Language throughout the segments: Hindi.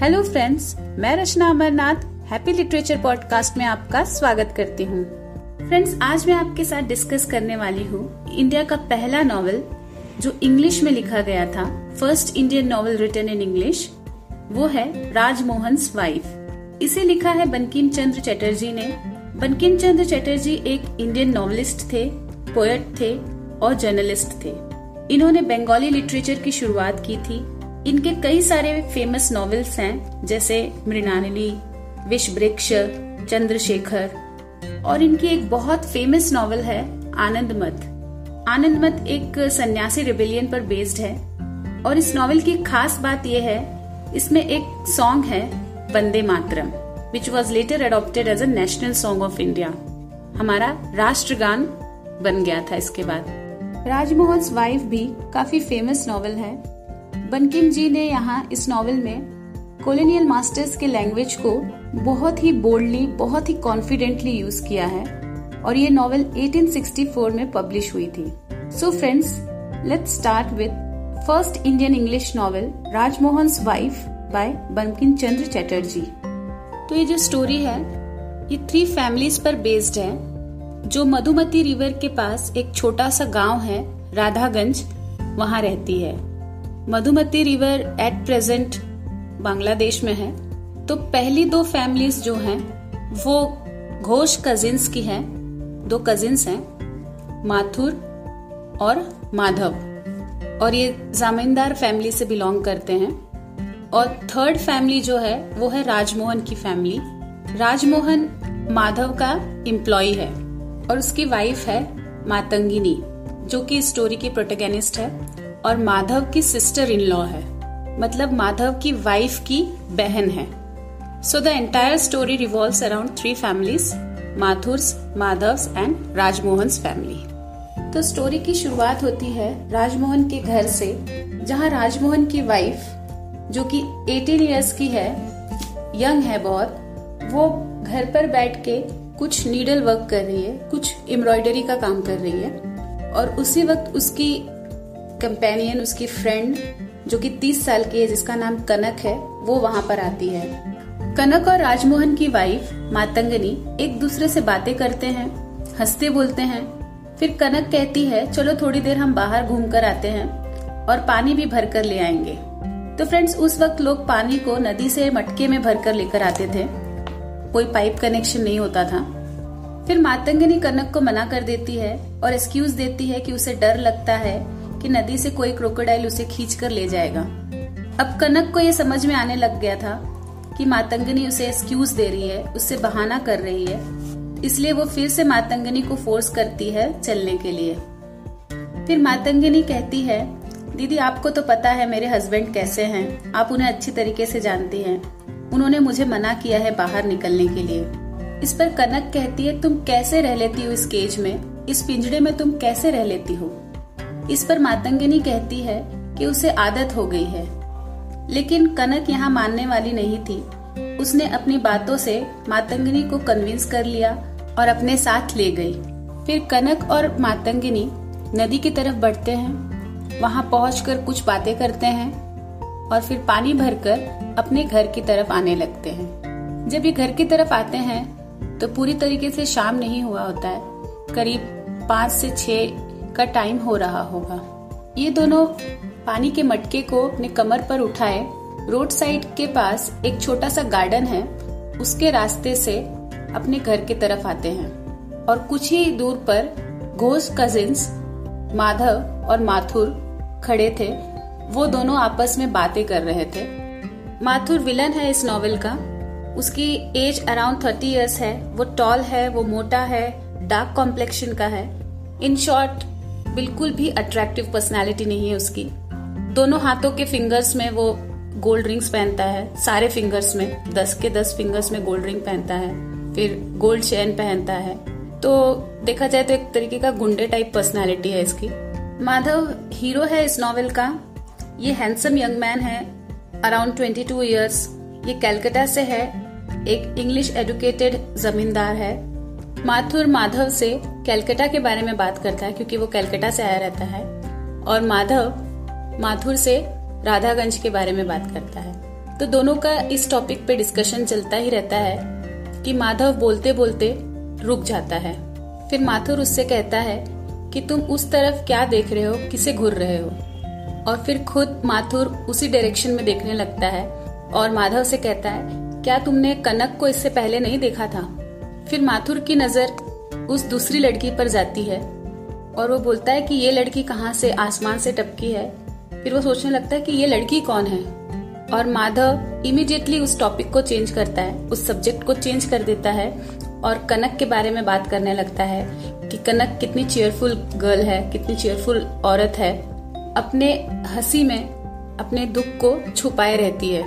हेलो फ्रेंड्स, मैं Rachna Amarnath happy literature podcast में आपका स्वागत करती हूँ। फ्रेंड्स, आज मैं आपके साथ डिस्कस करने वाली हूँ इंडिया का पहला नॉवल जो इंग्लिश में लिखा गया था, first Indian novel written in English, वो है राजमोहन्स वाइफ। इसे लिखा है बंकिम चंद्र चटर्जी ने। बंकिम चंद्र चटर्जी एक इंडियन नॉवलिस्ट थे, पोएट थे और जर्नलिस्ट थे। इन्होंने बंगाली लिटरेचर की शुरुआत की थी। इनके कई सारे फेमस नॉवेल्स हैं, जैसे मृणालिनी, विश्ववृक्ष, चंद्रशेखर, और इनकी एक बहुत फेमस नॉवेल है आनंदमत। आनंदमत एक सन्यासी रिबेलियन पर बेस्ड है और इस नॉवेल की खास बात यह है, इसमें एक सॉन्ग है Vande Mataram, which was later adopted as a national song of India. हमारा राष्ट्रगान बन गया था। इसके बाद राजमोहन्स वाइफ भी काफी फेमस नॉवेल है। बंकिम जी ने यहाँ इस नॉवेल में कॉलोनियल मास्टर्स के लैंग्वेज को बहुत ही बोल्डली, बहुत ही कॉन्फिडेंटली यूज किया है और ये नॉवेल 1864 में पब्लिश हुई थी। So friends, let's start with first Indian English novel Rajmohan's wife by Bankim Chandra Chatterjee. तो ये जो स्टोरी है, ये 3 फैमिलीज पर बेस्ड है जो मधुमती रिवर के पास एक छोटा सा गाँव है राधागंज, वहाँ रहती है। Madhumati river at present Bangladesh में है। तो पहली 2 फैमिलीज जो हैं, वो घोष कजिन्स की हैं। 2 कजिन्स हैं, माथुर और माधव, और ये जमींदार फैमिली से बिलोंग करते हैं। और 3rd फैमिली जो है वो है राजमोहन की फैमिली। राजमोहन माधव का एम्प्लॉय है और उसकी वाइफ है मातंगिनी, जो कि स्टोरी की प्रोटैगनिस्ट है और माधव की सिस्टर इन लॉ है, मतलब माधव की वाइफ की बहन है। So the entire story revolves around 3 families, Mathurs, Madhavs and Rajmohan's family. तो स्टोरी की शुरुआत होती है राजमोहन के घर से, जहाँ राजमोहन की वाइफ, जो कि 18 इयर्स की है, यंग है बहुत, वो घर पर बैठ के कुछ नीडल वर्क कर रही है, कुछ एम्ब्रॉयडरी का काम कर रही है। और उसी वक्त उसकी कंपेनियन, उसकी फ्रेंड जो कि 30 साल की है, जिसका नाम कनक है, वो वहाँ पर आती है। कनक और राजमोहन की वाइफ मातंगिनी एक दूसरे से बातें करते हैं, हंसते बोलते हैं। फिर कनक कहती है, चलो थोड़ी देर हम बाहर घूम कर आते हैं और पानी भी भर कर ले आएंगे। तो फ्रेंड्स, उस वक्त लोग पानी को नदी से मटके में भर कर लेकर आते थे, कोई पाइप कनेक्शन नहीं होता था। फिर मातंगिनी कनक को मना कर देती है और एक्सक्यूज देती है कि उसे डर लगता है कि नदी से कोई क्रोकोडाइल उसे खींच कर ले जाएगा। अब कनक को ये समझ में आने लग गया था कि मातंगिनी उसे एक्सक्यूज दे रही है, उससे बहाना कर रही है, इसलिए वो फिर से मातंगिनी को फोर्स करती है चलने के लिए। फिर मातंगिनी कहती है, दीदी आपको तो पता है मेरे हस्बैंड कैसे हैं, आप उन्हें अच्छी तरीके से जानती हैं, उन्होंने मुझे मना किया है बाहर निकलने के लिए। इस पर कनक कहती है, तुम कैसे रह लेती हो इस केज में, इस पिंजड़े में तुम कैसे रह लेती हो। इस पर मातंगिनी कहती है कि उसे आदत हो गई है। लेकिन कनक यहाँ मानने वाली नहीं थी। उसने अपनी बातों से मातंगिनी को कन्विंस कर लिया और अपने साथ ले गई। फिर कनक और मातंगिनी नदी की तरफ बढ़ते हैं, वहाँ पहुंचकर कुछ बातें करते हैं और फिर पानी भरकर अपने घर की तरफ आने लगते हैं। जब ये घर की तरफ आते हैं तो पूरी तरीके से शाम नहीं हुआ होता है, करीब 5 से 6 का टाइम हो रहा होगा। ये दोनों पानी के मटके को अपने कमर पर उठाए रोड साइड के पास एक छोटा सा गार्डन है, उसके रास्ते से अपने घर के तरफ आते हैं। और कुछ ही दूर पर घोष कजिन्स माधव और माथुर खड़े थे, वो दोनों आपस में बातें कर रहे थे। माथुर विलन है इस नॉवेल का। उसकी एज अराउंड 30 इयर्स है। वो टॉल है, वो मोटा है, डार्क कॉम्प्लेक्शन का है। इन शॉर्ट, बिल्कुल भी अट्रैक्टिव पर्सनालिटी नहीं है उसकी। दोनों हाथों के फिंगर्स में वो गोल्ड रिंग्स पहनता है, सारे फिंगर्स में, 10 के 10 फिंगर्स में गोल्ड रिंग पहनता है, फिर गोल्ड चेन पहनता है। तो देखा जाए तो एक तरीके का गुंडे टाइप पर्सनालिटी है इसकी। माधव हीरो है इस नॉवेल का। ये हैंडसम यंग मैन है, अराउंड 22 इयर्स। ये कैलकाटा से है, एक इंग्लिश एडुकेटेड जमींदार है। माथुर माधव से कैलकाटा के बारे में बात करता है क्योंकि वो कैलकाटा से आया रहता है, और माधव माथुर से राधागंज के बारे में बात करता है। तो दोनों का इस टॉपिक पे डिस्कशन चलता ही रहता है कि माधव बोलते बोलते रुक जाता है। फिर माथुर उससे कहता है कि तुम उस तरफ क्या देख रहे हो, किसे घूर रहे हो, और फिर खुद माथुर उसी डायरेक्शन में देखने लगता है और माधव से कहता है क्या तुमने कनक को इससे पहले नहीं देखा था। फिर माथुर की नजर उस दूसरी लड़की पर जाती है और वो बोलता है कि ये लड़की कहाँ से आसमान से टपकी है। फिर वो सोचने लगता है कि ये लड़की कौन है, और माधव इमीडिएटली उस टॉपिक को चेंज करता है, उस सब्जेक्ट को चेंज कर देता है और कनक के बारे में बात करने लगता है कि कनक कितनी चेयरफुल गर्ल है, कितनी चेयरफुल औरत है, अपने हंसी में अपने दुख को छुपाए रहती है।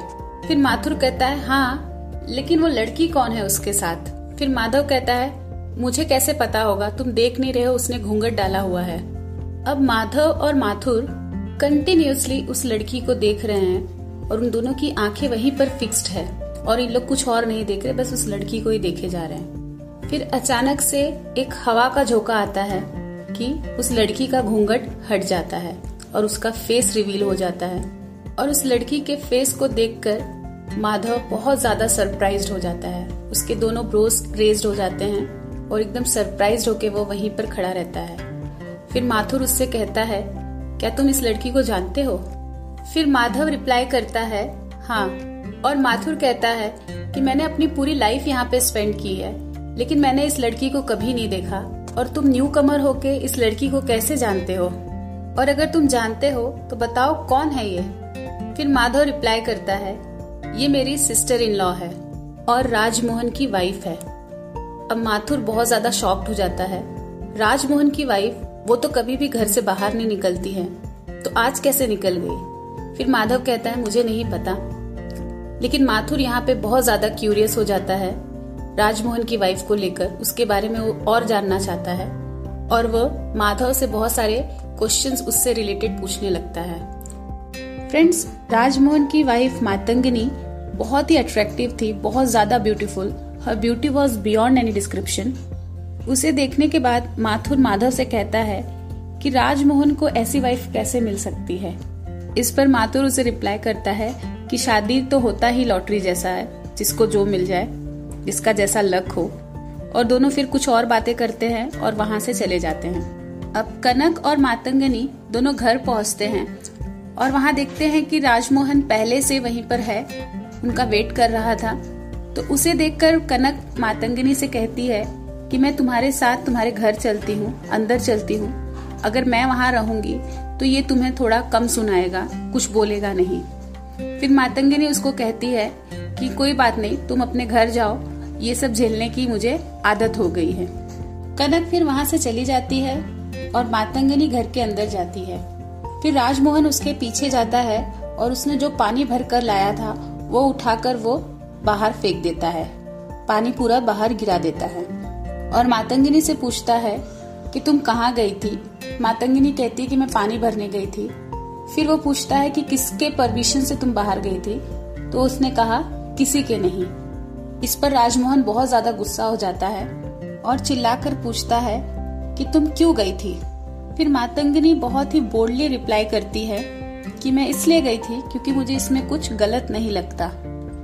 फिर माथुर कहता है हाँ, लेकिन वो लड़की कौन है उसके साथ। फिर माधव कहता है मुझे कैसे पता होगा, तुम देख नहीं रहे हो, उसने घूंघट डाला हुआ है। अब माधव और माथुर कंटिन्यूअसली उस लड़की को देख रहे हैं और उन दोनों की आंखें वहीं पर फिक्स्ड है और इन लोग कुछ और नहीं देख रहे, बस उस लड़की को ही देखे जा रहे हैं। फिर अचानक से एक हवा का झोंका आता है कि उस लड़की का घूंघट हट जाता है और उसका फेस रिवील हो जाता है, और उस लड़की के फेस को देखकर माधव बहुत ज्यादा सरप्राइज्ड हो जाता है। उसके दोनों ब्रोस रेज्ड हो जाते हैं और एकदम सरप्राइज होके वो वहीं पर खड़ा रहता है। फिर माथुर उससे कहता है क्या तुम इस लड़की को जानते हो। फिर माधव रिप्लाई करता है हाँ, और माथुर कहता है कि मैंने अपनी पूरी लाइफ यहाँ पे स्पेंड की है, लेकिन मैंने इस लड़की को कभी नहीं देखा, और तुम न्यू कमर होके इस लड़की को कैसे जानते हो, और अगर तुम जानते हो तो बताओ कौन है ये। फिर माधव रिप्लाई करता है ये मेरी सिस्टर इन लॉ है और राजमोहन की वाइफ है। अब माथुर बहुत ज्यादा शॉक्ड हो जाता है। राजमोहन की वाइफ, वो तो कभी भी घर से बाहर नहीं निकलती है, तो आज कैसे निकल गई। फिर माधव कहता है मुझे नहीं पता, लेकिन माथुर यहाँ पे बहुत ज्यादा क्यूरियस हो जाता है राजमोहन की वाइफ को लेकर, उसके बारे में वो और जानना चाहता है और वो माधव से बहुत सारे क्वेश्चंस उससे रिलेटेड पूछने लगता है। फ्रेंड्स, राजमोहन की वाइफ मातंगिनी बहुत ही अट्रैक्टिव थी, बहुत ज्यादा beautiful. Her beauty was beyond any description. उसे देखने के बाद माथुर माधव से कहता है कि राजमोहन को ऐसी वाइफ कैसे मिल सकती है। इस पर माथुर उसे रिप्लाई करता है कि शादी तो होता ही लॉटरी जैसा है, जिसको जो मिल जाए, जिसका जैसा लक हो। और दोनों फिर कुछ और बातें करते हैं और वहां से चले जाते हैं। अब कनक और मातंगिनी दोनों घर पहुंचते हैं और वहां देखते हैं कि राजमोहन पहले से वहीं पर है, उनका वेट कर रहा था। तो उसे देखकर कनक मातंगिनी से कहती है कि मैं तुम्हारे साथ तुम्हारे घर चलती हूँ, अंदर चलती हूँ, अगर मैं वहां रहूंगी तो ये तुम्हें थोड़ा कम सुनाएगा, कुछ बोलेगा नहीं। फिर मातंगिनी उसको कहती है कि कोई बात नहीं, तुम अपने घर जाओ, ये सब झेलने की मुझे आदत हो गई है। कनक फिर वहां से चली जाती है और मातंगिनी घर के अंदर जाती है। फिर राजमोहन उसके पीछे जाता है और उसने जो पानी भर कर लाया था वो उठाकर वो बाहर फेंक देता है, पानी पूरा बाहर गिरा देता है और मातंगिनी से पूछता है कि तुम कहाँ गई थी। मातंगिनी कहती है कि मैं पानी भरने गई थी। फिर वो पूछता है कि किसके परमिशन से तुम बाहर गई थी, तो उसने कहा किसी के नहीं। इस पर राजमोहन बहुत ज्यादा गुस्सा हो जाता है और चिल्लाकर पूछता है कि तुम क्यों गई थी। फिर मातंगिनी बहुत ही बोल्डली रिप्लाई करती है कि मैं इसलिए गई थी क्योंकि मुझे इसमें कुछ गलत नहीं लगता।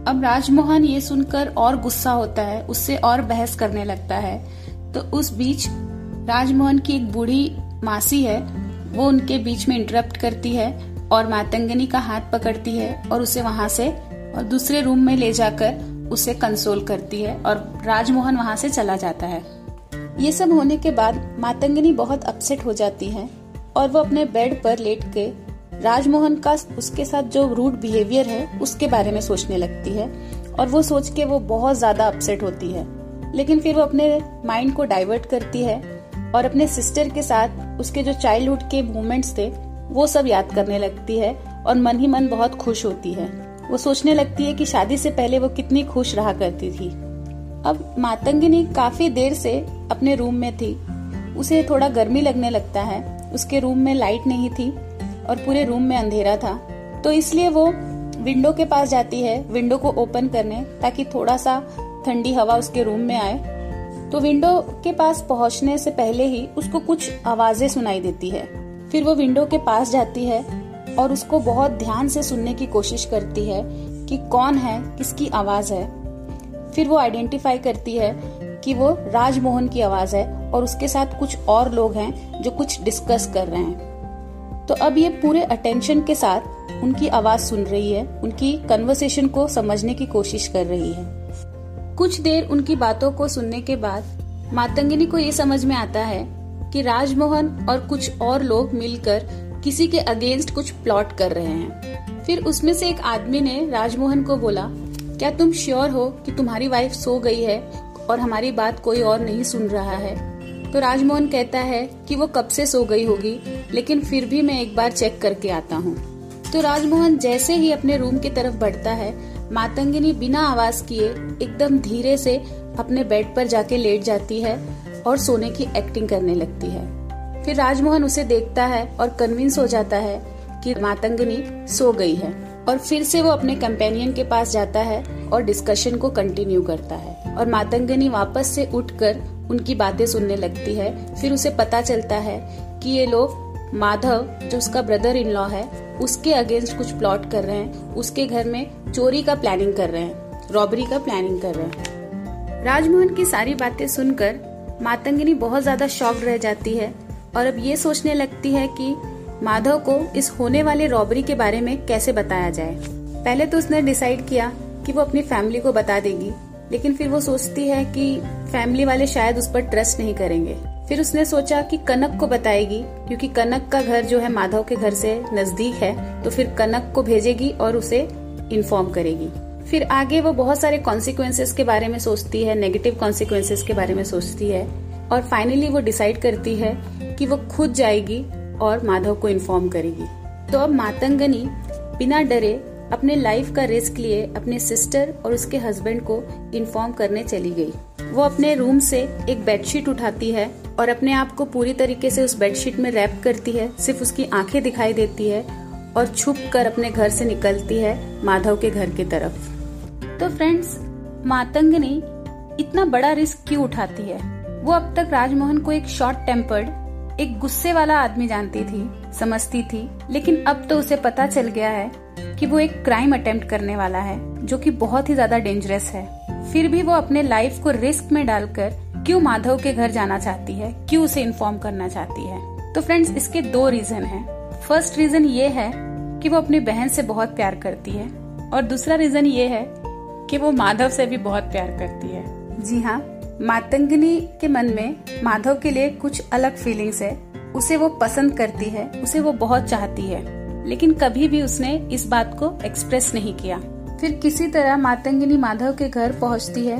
अब राजमोहन ये सुनकर और गुस्सा होता है, उससे और बहस करने लगता है। तो उस बीच राजमोहन की एक बूढ़ी मासी है, वो उनके बीच में इंटरप्ट करती है और मातंगिनी का हाथ पकड़ती है और उसे वहां से और दूसरे रूम में ले जाकर उसे कंसोल करती है और राजमोहन वहां से चला जाता है। ये सब होने के बाद मातंगिनी बहुत अपसेट हो जाती है और वो अपने बेड पर लेट के राजमोहन का उसके साथ जो रूड बिहेवियर है उसके बारे में सोचने लगती है और वो सोच के वो बहुत ज्यादा अपसेट होती है। लेकिन फिर वो अपने माइंड को डाइवर्ट करती है और अपने सिस्टर के साथ उसके जो चाइल्डहुड के मोमेंट्स थे वो सब याद करने लगती है और मन ही मन बहुत खुश होती है। वो सोचने लगती है कि शादी से पहले वो कितनी खुश रहा करती थी। अब मातंगिनी काफी देर से अपने रूम में थी, उसे थोड़ा गर्मी लगने लगता है, उसके रूम में लाइट नहीं थी और पूरे रूम में अंधेरा था, तो इसलिए वो विंडो के पास जाती है विंडो को ओपन करने, ताकि थोड़ा सा ठंडी हवा उसके रूम में आए। तो विंडो के पास पहुंचने से पहले ही उसको कुछ आवाजें सुनाई देती है। फिर वो विंडो के पास जाती है और उसको बहुत ध्यान से सुनने की कोशिश करती है कि कौन है, किसकी आवाज है। फिर वो आइडेंटिफाई करती है कि वो राजमोहन की आवाज है और उसके साथ कुछ और लोग हैं जो कुछ डिस्कस कर रहे हैं। तो अब ये पूरे अटेंशन के साथ उनकी आवाज सुन रही है, उनकी कन्वर्सेशन को समझने की कोशिश कर रही है। कुछ देर उनकी बातों को सुनने के बाद मातंगिनी को ये समझ में आता है कि राजमोहन और कुछ और लोग मिलकर किसी के अगेंस्ट कुछ प्लॉट कर रहे हैं। फिर उसमें से एक आदमी ने राजमोहन को बोला, क्या तुम श्योर हो कि तुम्हारी वाइफ सो गई है और हमारी बात कोई और नहीं सुन रहा है? तो राजमोहन कहता है कि वो कब से सो गई होगी, लेकिन फिर भी मैं एक बार चेक करके आता हूँ। तो राजमोहन जैसे ही अपने रूम की तरफ बढ़ता है, मातंगिनी बिना आवाज किए एकदम धीरे से अपने बेड पर जाके लेट जाती है और सोने की एक्टिंग करने लगती है। फिर राजमोहन उसे देखता है और कन्विंस हो जाता है कि मातंगिनी सो गई है और फिर से वो अपने कंपेनियन के पास जाता है और डिस्कशन को कंटिन्यू करता है और मातंगिनी वापस से उठकर उनकी बातें सुनने लगती है। फिर उसे पता चलता है कि ये लोग माधव, जो उसका ब्रदर इन लॉ है, उसके अगेंस्ट कुछ प्लॉट कर रहे हैं, उसके घर में चोरी का प्लानिंग कर रहे हैं, रॉबरी का प्लानिंग कर रहे हैं। राजमोहन की सारी बातें सुनकर मातंगिनी बहुत ज्यादा शॉक्ड रह जाती है और अब ये सोचने लगती है कि माधव को इस होने वाले रॉबरी के बारे में कैसे बताया जाए। पहले तो उसने डिसाइड किया कि वो अपनी फैमिली को बता देगी, लेकिन फिर वो सोचती है कि फैमिली वाले शायद उस पर ट्रस्ट नहीं करेंगे। फिर उसने सोचा कि कनक को बताएगी, क्योंकि कनक का घर जो है माधव के घर से नजदीक है, तो फिर कनक को भेजेगी और उसे इन्फॉर्म करेगी। फिर आगे वो बहुत सारे कॉन्सिक्वेंसेस के बारे में सोचती है, नेगेटिव कॉन्सिक्वेंसेस के बारे में सोचती है और फाइनली वो डिसाइड करती है कि वो खुद जाएगी और माधव को इन्फॉर्म करेगी। तो अब मातंगिनी बिना डरे अपने लाइफ का रिस्क लिए अपने सिस्टर और उसके हस्बैंड को इन्फॉर्म करने चली गई। वो अपने रूम से एक बेडशीट उठाती है और अपने आप को पूरी तरीके से उस बेडशीट में रैप करती है, सिर्फ उसकी आंखें दिखाई देती है और छुप कर अपने घर से निकलती है माधव के घर की तरफ। तो फ्रेंड्स, मातंगिनी इतना बड़ा रिस्क क्यों उठाती है? वो अब तक राजमोहन को एक शॉर्ट टेम्पर्ड, एक गुस्से वाला आदमी जानती थी, समझती थी, लेकिन अब तो उसे पता चल गया है कि वो एक क्राइम अटेम्प्ट करने वाला है जो कि बहुत ही ज्यादा डेंजरस है। फिर भी वो अपने लाइफ को रिस्क में डालकर क्यों माधव के घर जाना चाहती है, क्यों उसे इन्फॉर्म करना चाहती है? तो फ्रेंड्स, इसके दो रीजन हैं। फर्स्ट रीजन ये है कि वो अपनी बहन से बहुत प्यार करती है और दूसरा रीजन ये है कि वो माधव से भी बहुत प्यार करती है। जी हाँ, मातंगिनी के मन में माधव के लिए कुछ अलग फीलिंग्स है, उसे वो पसंद करती है, उसे वो बहुत चाहती है, लेकिन कभी भी उसने इस बात को एक्सप्रेस नहीं किया। फिर किसी तरह मातंगिनी माधव के घर पहुंचती है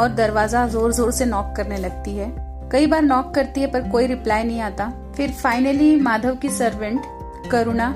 और दरवाजा जोर जोर से नॉक करने लगती है। कई बार नॉक करती है पर कोई रिप्लाई नहीं आता। फिर फाइनली माधव की सर्वेंट करुणा,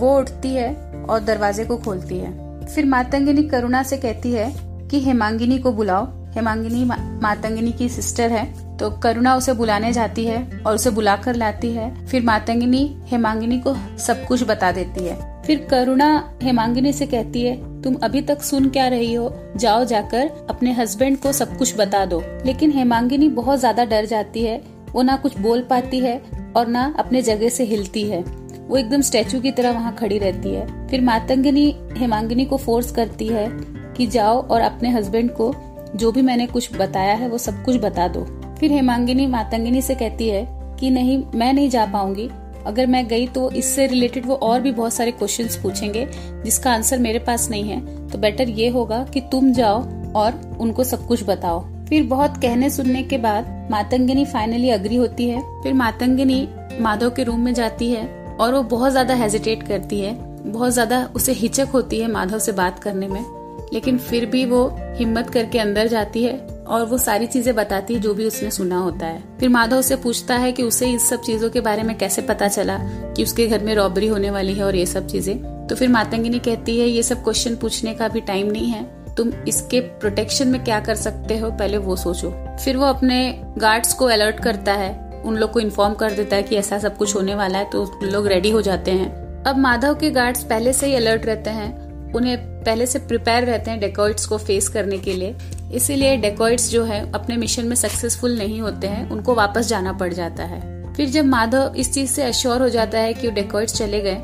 वो उठती है और दरवाजे को खोलती है। फिर मातंगिनी करुणा से कहती है कि हेमांगिनी को बुलाओ। हेमांगिनी मातंगिनी की सिस्टर है। तो करुणा उसे बुलाने जाती है और उसे बुलाकर लाती है। फिर मातंगिनी हेमांगिनी को सब कुछ बता देती है। फिर करुणा हेमांगिनी से कहती है, तुम अभी तक सुन क्या रही हो, जाओ जाकर अपने हस्बैंड को सब कुछ बता दो। लेकिन हेमांगिनी बहुत ज्यादा डर जाती है, वो ना कुछ बोल पाती है और ना अपने जगह से हिलती है, वो एकदम स्टैचू की तरह वहाँ खड़ी रहती है। फिर मातंगिनी हेमांगिनी को फोर्स करती है कि जाओ और अपने हस्बैंड को जो भी मैंने कुछ बताया है वो सब कुछ बता दो। फिर हेमांगिनी मातंगिनी से कहती है कि नहीं, मैं नहीं जा पाऊंगी, अगर मैं गई तो इससे रिलेटेड वो और भी बहुत सारे क्वेश्चंस पूछेंगे जिसका आंसर मेरे पास नहीं है, तो बेटर ये होगा कि तुम जाओ और उनको सब कुछ बताओ। फिर बहुत कहने सुनने के बाद मातंगिनी फाइनली अग्री होती है। फिर मातंगिनी माधव के रूम में जाती है और वो बहुत ज्यादा हेजिटेट करती है, बहुत ज्यादा उसे हिचक होती है माधव से बात करने में, लेकिन फिर भी वो हिम्मत करके अंदर जाती है और वो सारी चीजें बताती है जो भी उसने सुना होता है। फिर माधव उससे पूछता है कि उसे इस सब चीजों के बारे में कैसे पता चला कि उसके घर में रॉबरी होने वाली है और ये सब चीजें। तो फिर मातंगिनी कहती है, ये सब क्वेश्चन पूछने का भी टाइम नहीं है, तुम इसके प्रोटेक्शन में क्या कर सकते हो पहले वो सोचो। फिर वो अपने गार्ड्स को अलर्ट करता है, उन लोग को इन्फॉर्म कर देता है कि ऐसा सब कुछ होने वाला है, तो लोग रेडी हो जाते हैं। अब माधव के गार्ड्स पहले से ही अलर्ट रहते हैं, उन्हें पहले से प्रिपेयर रहते हैं डेकॉइट्स को फेस करने के लिए, इसीलिए डेकॉइट्स जो है अपने मिशन में सक्सेसफुल नहीं होते हैं, उनको वापस जाना पड़ जाता है। फिर जब माधव इस चीज से अश्योर हो जाता है कि डेकॉइट्स चले गए,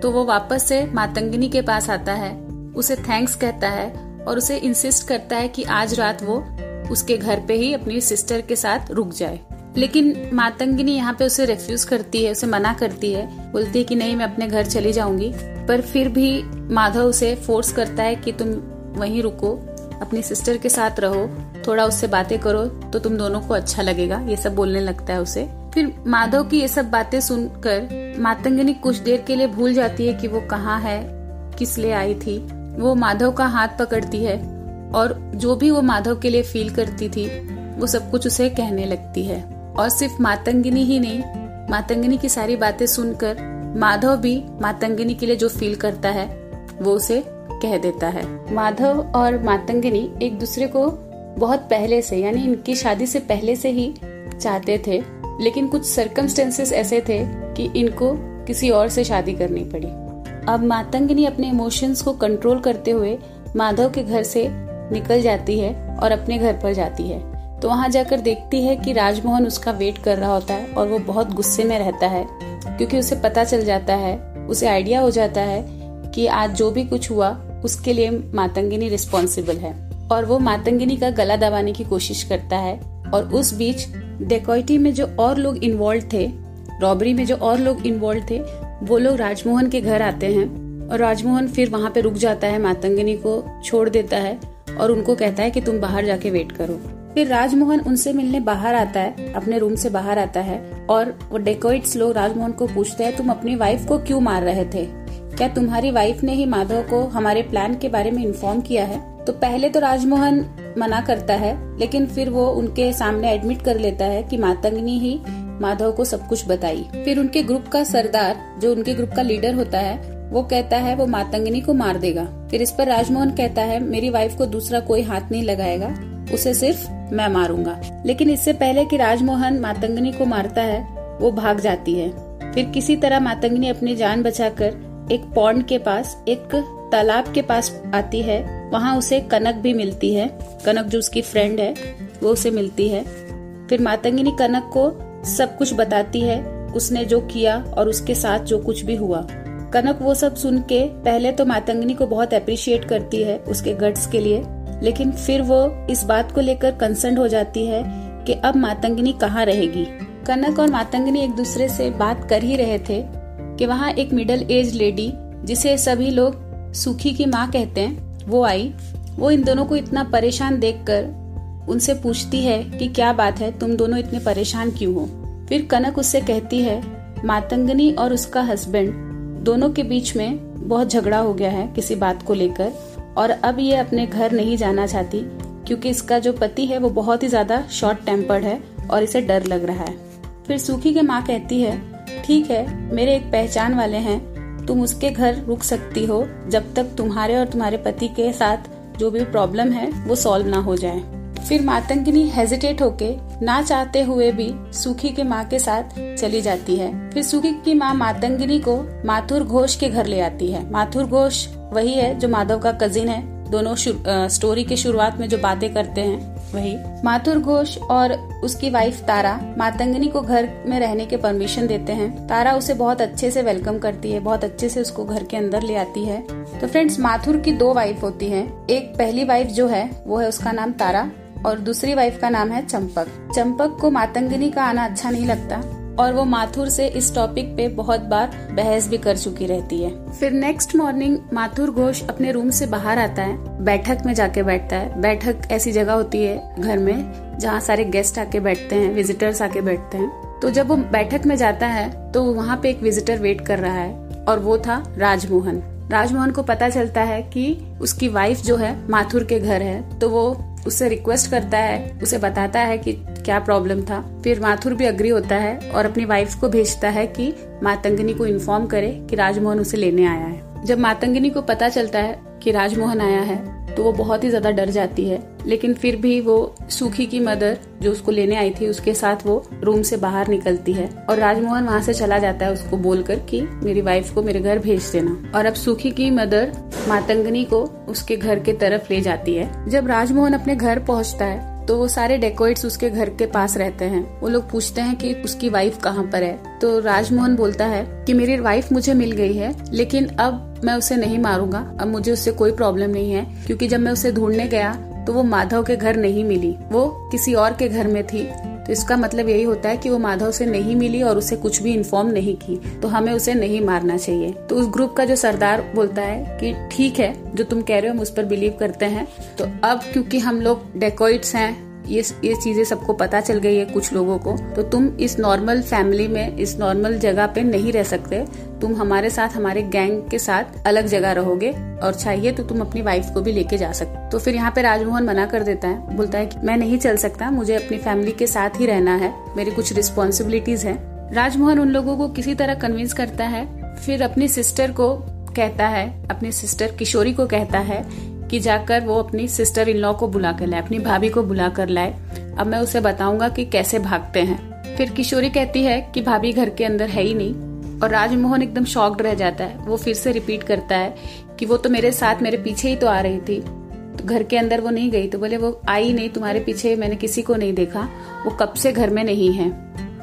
तो वो वापस से मातंगिनी के पास आता है उसे थैंक्स कहता है और उसे इंसिस्ट करता है कि आज रात वो उसके घर पे ही अपनी सिस्टर के साथ रुक जाए। लेकिन मातंगिनी यहाँ पे उसे रिफ्यूज करती है, उसे मना करती है, बोलती है कि नहीं मैं अपने घर चली जाऊंगी। पर फिर भी माधव उसे फोर्स करता है कि तुम वहीं रुको, अपनी सिस्टर के साथ रहो, थोड़ा उससे बातें करो तो तुम दोनों को अच्छा लगेगा, ये सब बोलने लगता है उसे। फिर माधव की ये सब बातें सुनकर मातंगिनी कुछ देर के लिए भूल जाती है कि वो कहाँ है, किस लिए आई थी। वो माधव का हाथ पकड़ती है और जो भी वो माधव के लिए फील करती थी वो सब कुछ उसे कहने लगती है। और सिर्फ मातंगिनी ही नहीं, मातंगिनी की सारी बातें सुनकर माधव भी मातंगिनी के लिए जो फील करता है वो उसे कह देता है। माधव और मातंगिनी एक दूसरे को बहुत पहले से, यानी इनकी शादी से पहले से ही चाहते थे, लेकिन कुछ सर्कमस्टेंसेस ऐसे थे कि इनको किसी और से शादी करनी पड़ी। अब मातंगिनी अपने इमोशंस को कंट्रोल करते हुए माधव के घर से निकल जाती है और अपने घर पर जाती है। तो वहां जाकर देखती है कि राजमोहन उसका वेट कर रहा होता है और वो बहुत गुस्से में रहता है, क्योंकि उसे पता चल जाता है, उसे आइडिया हो जाता है कि आज जो भी कुछ हुआ उसके लिए मातंगिनी रिस्पॉन्सिबल है। और वो मातंगिनी का गला दबाने की कोशिश करता है। और उस बीच डेकॉइटी में जो और लोग इन्वॉल्व थे, रॉबरी में जो और लोग इन्वॉल्व थे, वो लोग राजमोहन के घर आते हैं और राजमोहन फिर वहां पे रुक जाता है, मातंगिनी को छोड़ देता है और उनको कहता है कि तुम बाहर जाके वेट करो। फिर राजमोहन उनसे मिलने बाहर आता है, अपने रूम से बाहर आता है और वो डेकॉइट्स लोग राजमोहन को पूछते हैं तुम अपनी वाइफ को क्यों मार रहे थे, क्या तुम्हारी वाइफ ने ही माधव को हमारे प्लान के बारे में इन्फॉर्म किया है। तो पहले तो राजमोहन मना करता है, लेकिन फिर वो उनके सामने एडमिट कर लेता है कि मातंगिनी ही माधव को सब कुछ बताई। फिर उनके ग्रुप का सरदार, जो उनके ग्रुप का लीडर होता है, वो कहता है वो मातंगिनी को मार देगा। फिर इस पर राजमोहन कहता है मेरी वाइफ को दूसरा कोई हाथ नहीं लगाएगा, उसे सिर्फ मैं मारूंगा। लेकिन इससे पहले कि राजमोहन मातंगिनी को मारता है, वो भाग जाती है। फिर किसी तरह मातंगिनी अपनी जान बचाकर एक पॉन्ड के पास, एक तालाब के पास आती है। वहाँ उसे कनक भी मिलती है, कनक जो उसकी फ्रेंड है वो उसे मिलती है। फिर मातंगिनी कनक को सब कुछ बताती है, उसने जो किया और उसके साथ जो कुछ भी हुआ। कनक वो सब सुन के पहले तो मातंगिनी को बहुत अप्रिशिएट करती है उसके गट्स के लिए, लेकिन फिर वो इस बात को लेकर कंसर्न हो जाती है कि अब मातंगिनी कहाँ रहेगी। कनक और मातंगिनी एक दूसरे से बात कर ही रहे थे कि वहाँ एक मिडिल एज लेडी, जिसे सभी लोग सुखी की माँ कहते हैं, वो आई। वो इन दोनों को इतना परेशान देखकर उनसे पूछती है कि क्या बात है, तुम दोनों इतने परेशान क्यों हो। फिर कनक उससे कहती है मातंगिनी और उसका हस्बैंड दोनों के बीच में बहुत झगड़ा हो गया है किसी बात को लेकर, और अब ये अपने घर नहीं जाना चाहती क्योंकि इसका जो पति है वो बहुत ही ज्यादा शॉर्ट टेम्पर्ड है और इसे डर लग रहा है। फिर सुखी की माँ कहती है ठीक है, मेरे एक पहचान वाले हैं, तुम उसके घर रुक सकती हो जब तक तुम्हारे और तुम्हारे पति के साथ जो भी प्रॉब्लम है वो सॉल्व ना हो जाए। फिर मातंगिनी हेजिटेट होके ना चाहते हुए भी सुखी के माँ के साथ चली जाती है। फिर सुखी की माँ मातंगिनी को माथुर घोष के घर ले आती है। माथुर घोष वही है जो माधव का कजिन है, दोनों स्टोरी के शुरुआत में जो बातें करते हैं वही। माथुर घोष और उसकी वाइफ तारा मातंगिनी को घर में रहने के परमिशन देते हैं। तारा उसे बहुत अच्छे से वेलकम करती है, बहुत अच्छे से उसको घर के अंदर ले आती है। तो फ्रेंड्स, माथुर की दो वाइफ होती हैं। एक पहली वाइफ जो है वो है, उसका नाम तारा, और दूसरी वाइफ का नाम है चंपक। चंपक को मातंगिनी का आना अच्छा नहीं लगता और वो माथुर से इस टॉपिक पे बहुत बार बहस भी कर चुकी रहती है। फिर नेक्स्ट मॉर्निंग माथुर घोष अपने रूम से बाहर आता है, बैठक में जाके बैठता है। बैठक ऐसी जगह होती है घर में जहाँ सारे गेस्ट आके बैठते हैं, विजिटर्स आके बैठते हैं। तो जब वो बैठक में जाता है तो वहाँ पे एक विजिटर वेट कर रहा है और वो था राजमोहन। राजमोहन को पता चलता है कि उसकी वाइफ जो है माथुर के घर है, तो वो उससे रिक्वेस्ट करता है, उसे बताता है कि क्या प्रॉब्लम था। फिर माथुर भी अग्री होता है और अपनी वाइफ को भेजता है कि मातंगिनी को इन्फॉर्म करे कि राजमोहन उसे लेने आया है। जब मातंगिनी को पता चलता है कि राजमोहन आया है तो वो बहुत ही ज्यादा डर जाती है, लेकिन फिर भी वो सुखी की मदर जो उसको लेने आई थी उसके साथ वो रूम से बाहर निकलती है और राजमोहन वहाँ से चला जाता है उसको बोलकर कि मेरी वाइफ को मेरे घर भेज देना। और अब सुखी की मदर मातंगिनी को उसके घर के तरफ ले जाती है। जब राजमोहन अपने घर पहुँचता है तो वो सारे डेकोइट्स उसके घर के पास रहते हैं। वो लोग पूछते हैं कि उसकी वाइफ कहाँ पर है, तो राजमोहन बोलता है कि मेरी वाइफ मुझे मिल गई है, लेकिन अब मैं उसे नहीं मारूंगा, अब मुझे उससे कोई प्रॉब्लम नहीं है, क्योंकि जब मैं उसे ढूंढने गया तो वो माधव के घर नहीं मिली, वो किसी और के घर में थी। तो इसका मतलब यही होता है कि वो माधव से नहीं मिली और उसे कुछ भी इन्फॉर्म नहीं की, तो हमें उसे नहीं मारना चाहिए। तो उस ग्रुप का जो सरदार बोलता है कि ठीक है, जो तुम कह रहे हो हम उस पर बिलीव करते हैं। तो अब क्योंकि हम लोग डेकोइट्स हैं, ये चीजें सबको पता चल गई है कुछ लोगों को, तो तुम इस नॉर्मल फैमिली में, इस नॉर्मल जगह पे नहीं रह सकते, तुम हमारे साथ, हमारे गैंग के साथ अलग जगह रहोगे, और चाहिए तो तुम अपनी वाइफ को भी लेके जा सकते। तो फिर यहाँ पे राजमोहन मना कर देता है, बोलता है कि मैं नहीं चल सकता, मुझे अपनी फैमिली के साथ ही रहना है, मेरी कुछ रिस्पॉन्सिबिलिटीज है। राजमोहन उन लोगों को किसी तरह कन्विंस करता है, फिर अपनी सिस्टर को कहता है, अपनी सिस्टर किशोरी को कहता है कि जाकर वो अपनी सिस्टर इन लॉ को बुला कर लाए, अपनी भाभी को बुला कर लाए, अब मैं उसे बताऊंगा कि कैसे भागते हैं। फिर किशोरी कहती है कि भाभी घर के अंदर है ही नहीं, और राजमोहन एकदम शॉक्ड रह जाता है। वो फिर से रिपीट करता है कि वो तो मेरे साथ, मेरे पीछे ही तो आ रही थी, तो घर के अंदर वो नहीं गई। तो बोले वो आई नहीं, तुम्हारे पीछे मैंने किसी को नहीं देखा, वो कब से घर में नहीं है।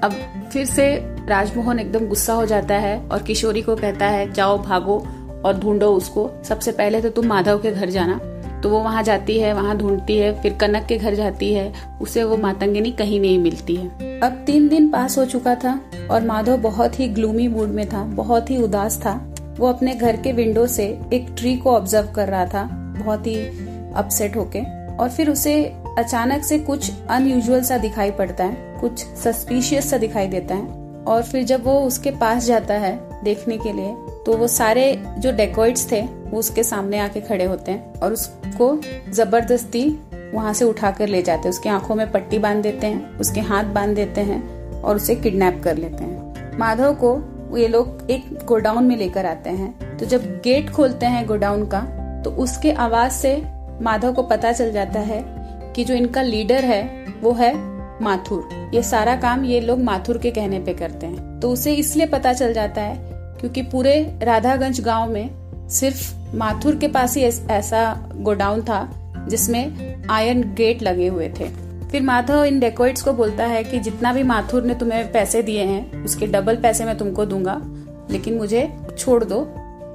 अब फिर से राजमोहन एकदम गुस्सा हो जाता है और किशोरी को कहता है जाओ भागो और ढूंढो उसको, सबसे पहले तो तुम माधव के घर जाना। तो वो वहां जाती है, वहां ढूंढती है, फिर कनक के घर जाती है, उसे वो मातंगिनी कहीं नहीं मिलती है। अब 3 दिन पास हो चुका था और माधव बहुत ही ग्लूमी मूड में था, बहुत ही उदास था। वो अपने घर के विंडो से एक ट्री को ऑब्जर्व कर रहा था, बहुत ही अपसेट होके। और फिर उसे अचानक से कुछ अनयूजुअल सा दिखाई पड़ता है, कुछ सस्पिशियस सा दिखाई देता है। और फिर जब वो उसके पास जाता है देखने के लिए, तो वो सारे जो डेकोइट्स थे वो उसके सामने आके खड़े होते हैं और उसको जबरदस्ती वहां से उठा कर ले जाते हैं। उसकी आंखों में पट्टी बांध देते हैं, उसके हाथ बांध देते हैं और उसे किडनैप कर लेते हैं। माधव को ये लोग एक गोडाउन में लेकर आते हैं। तो जब गेट खोलते हैं गोडाउन का, तो उसके आवाज से माधव को पता चल जाता है कि जो इनका लीडर है वो है माथुर। ये सारा काम ये लोग माथुर के कहने पे करते हैं। तो उसे इसलिए पता चल जाता है क्योंकि पूरे राधागंज गांव में सिर्फ माथुर के पास ही ऐसा गोडाउन था जिसमें आयरन गेट लगे हुए थे। फिर माधव इन डेकोइट्स को बोलता है कि जितना भी माथुर ने तुम्हें पैसे दिए हैं उसके डबल पैसे मैं तुमको दूंगा, लेकिन मुझे छोड़ दो।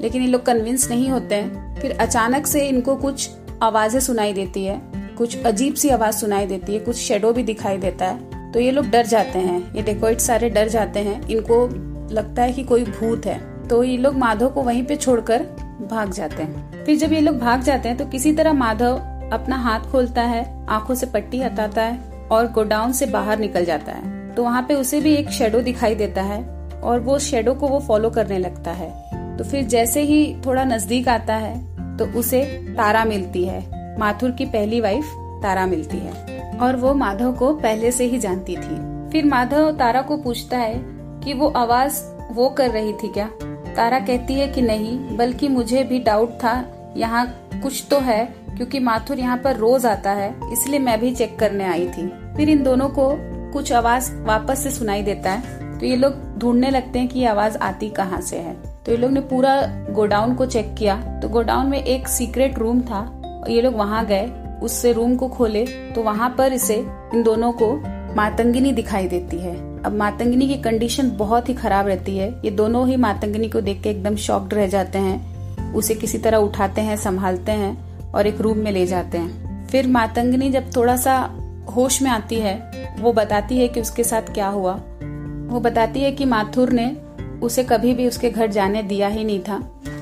लेकिन ये लोग कन्विंस नहीं होते हैं। फिर अचानक से इनको कुछ आवाजें सुनाई देती है, कुछ अजीब सी आवाज सुनाई देती है, कुछ शेडो भी दिखाई देता है। तो ये लोग डर जाते हैं, ये डेकोइट सारे डर जाते हैं, इनको लगता है कि कोई भूत है। तो ये लोग माधव को वहीं पे छोड़कर भाग जाते हैं। फिर जब ये लोग भाग जाते हैं तो किसी तरह माधव अपना हाथ खोलता है, आंखों से पट्टी हटाता है और गोडाउन से बाहर निकल जाता है। तो वहाँ पे उसे भी एक शेडो दिखाई देता है और वो शेडो को वो फॉलो करने लगता है। तो फिर जैसे ही थोड़ा नजदीक आता है तो उसे तारा मिलती है, माथुर की पहली वाइफ तारा मिलती है, और वो माधव को पहले से ही जानती थी। फिर माधव तारा को पूछता है कि वो आवाज वो कर रही थी क्या। तारा कहती है कि नहीं, बल्कि मुझे भी डाउट था, यहाँ कुछ तो है, क्योंकि माथुर यहाँ पर रोज आता है, इसलिए मैं भी चेक करने आई थी। फिर इन दोनों को कुछ आवाज वापस से सुनाई देता है। तो ये लोग ढूंढने लगते हैं कि ये आवाज आती कहाँ से है। तो ये लोग ने पूरा गोडाउन को चेक किया, तो गोडाउन में एक सीक्रेट रूम था और ये लोग वहाँ गए, उससे रूम को खोले तो वहाँ पर इसे इन दोनों को मातंगिनी दिखाई देती है। अब मातंगिनी की कंडीशन बहुत ही खराब रहती है। ये दोनों ही मातंगिनी को देख के एकदम शॉक्ड रह जाते हैं। उसे किसी तरह उठाते हैं, संभालते हैं और एक रूम में ले जाते हैं। फिर मातंगिनी जब थोड़ा सा होश में आती है, वो बताती है कि उसके साथ क्या हुआ। वो बताती है कि माथुर ने उसे कभी भी उसके घर जाने दिया ही नहीं था।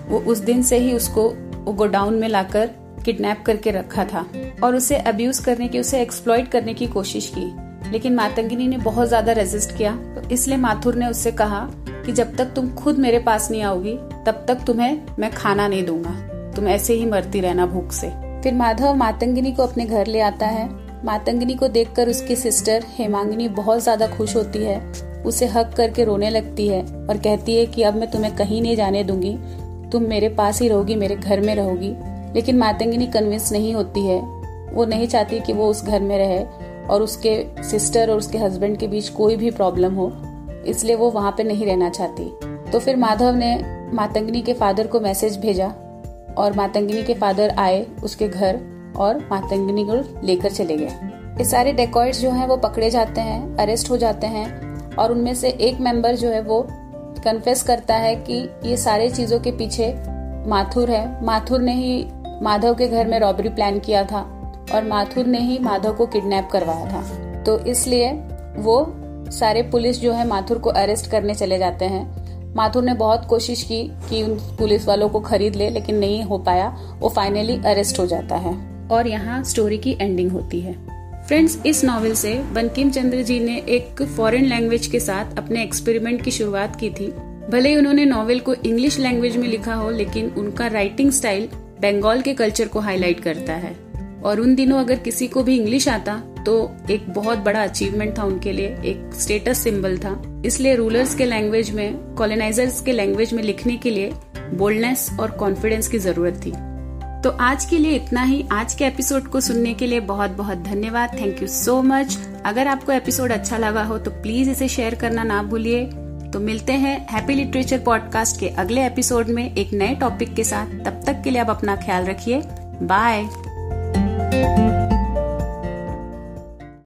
वो उस दिन से ही उसको गोडाउन में लाकर किडनैप करके रखा था और उसे अब्यूज करने की, उसे एक्सप्लॉइट करने की कोशिश की, लेकिन मातंगिनी ने बहुत ज्यादा रेजिस्ट किया। तो इसलिए माथुर ने उससे कहा कि जब तक तुम खुद मेरे पास नहीं आओगी तब तक तुम्हें मैं खाना नहीं दूंगा, तुम ऐसे ही मरती रहना भूख से। फिर माधव मातंगिनी को अपने घर ले आता है। मातंगिनी को देखकर उसकी सिस्टर हेमांगिनी बहुत ज्यादा खुश होती है, उसे हक करके रोने लगती है और कहती है कि अब मैं तुम्हें कहीं नहीं जाने दूंगी, तुम मेरे पास ही रहोगी, मेरे घर में रहोगी। लेकिन मातंगिनी कन्विंस नहीं होती है, वो नहीं चाहती कि वो उस घर में रहे और उसके सिस्टर और उसके हस्बैंड के बीच कोई भी प्रॉब्लम हो, इसलिए वो वहाँ पे नहीं रहना चाहती। तो फिर माधव ने मातंगिनी के फादर को मैसेज भेजा और मातंगिनी के फादर आए उसके घर और मातंगिनी को लेकर चले गए। ये सारे डेकॉइट्स जो हैं वो पकड़े जाते हैं, अरेस्ट हो जाते हैं, और उनमें से एक मेंबर जो है वो कन्फेस करता है कि ये सारे चीज़ों के पीछे माथुर है, माथुर ने ही माधव के घर में रॉबरी प्लान किया था और माथुर ने ही माधव को किडनैप करवाया था। तो इसलिए वो सारे पुलिस जो है माथुर को अरेस्ट करने चले जाते हैं। माथुर ने बहुत कोशिश की कि उन पुलिस वालों को खरीद ले, लेकिन नहीं हो पाया, वो फाइनली अरेस्ट हो जाता है और यहाँ स्टोरी की एंडिंग होती है। फ्रेंड्स, इस नॉवेल से बंकिम चंद्र जी ने एक फॉरेन लैंग्वेज के साथ अपने एक्सपेरिमेंट की शुरुआत की थी। भले ही उन्होंने नॉवेल को इंग्लिश लैंग्वेज में लिखा हो, लेकिन उनका राइटिंग स्टाइल बंगाल के कल्चर को हाईलाइट करता है, और उन दिनों अगर किसी को भी इंग्लिश आता तो एक बहुत बड़ा अचीवमेंट था उनके लिए, एक स्टेटस सिंबल था। इसलिए रूलर्स के लैंग्वेज में, कॉलोनाइजर्स के लैंग्वेज में लिखने के लिए बोल्डनेस और कॉन्फिडेंस की जरूरत थी। तो आज के लिए इतना ही। आज के एपिसोड को सुनने के लिए बहुत बहुत धन्यवाद। Thank you so much. अगर आपको एपिसोड अच्छा लगा हो तो प्लीज इसे शेयर करना ना भूलिए। तो मिलते हैं हैप्पी लिटरेचर पॉडकास्ट के अगले एपिसोड में एक नए टॉपिक के साथ। तब तक के लिए आप अपना ख्याल रखिए। बाय।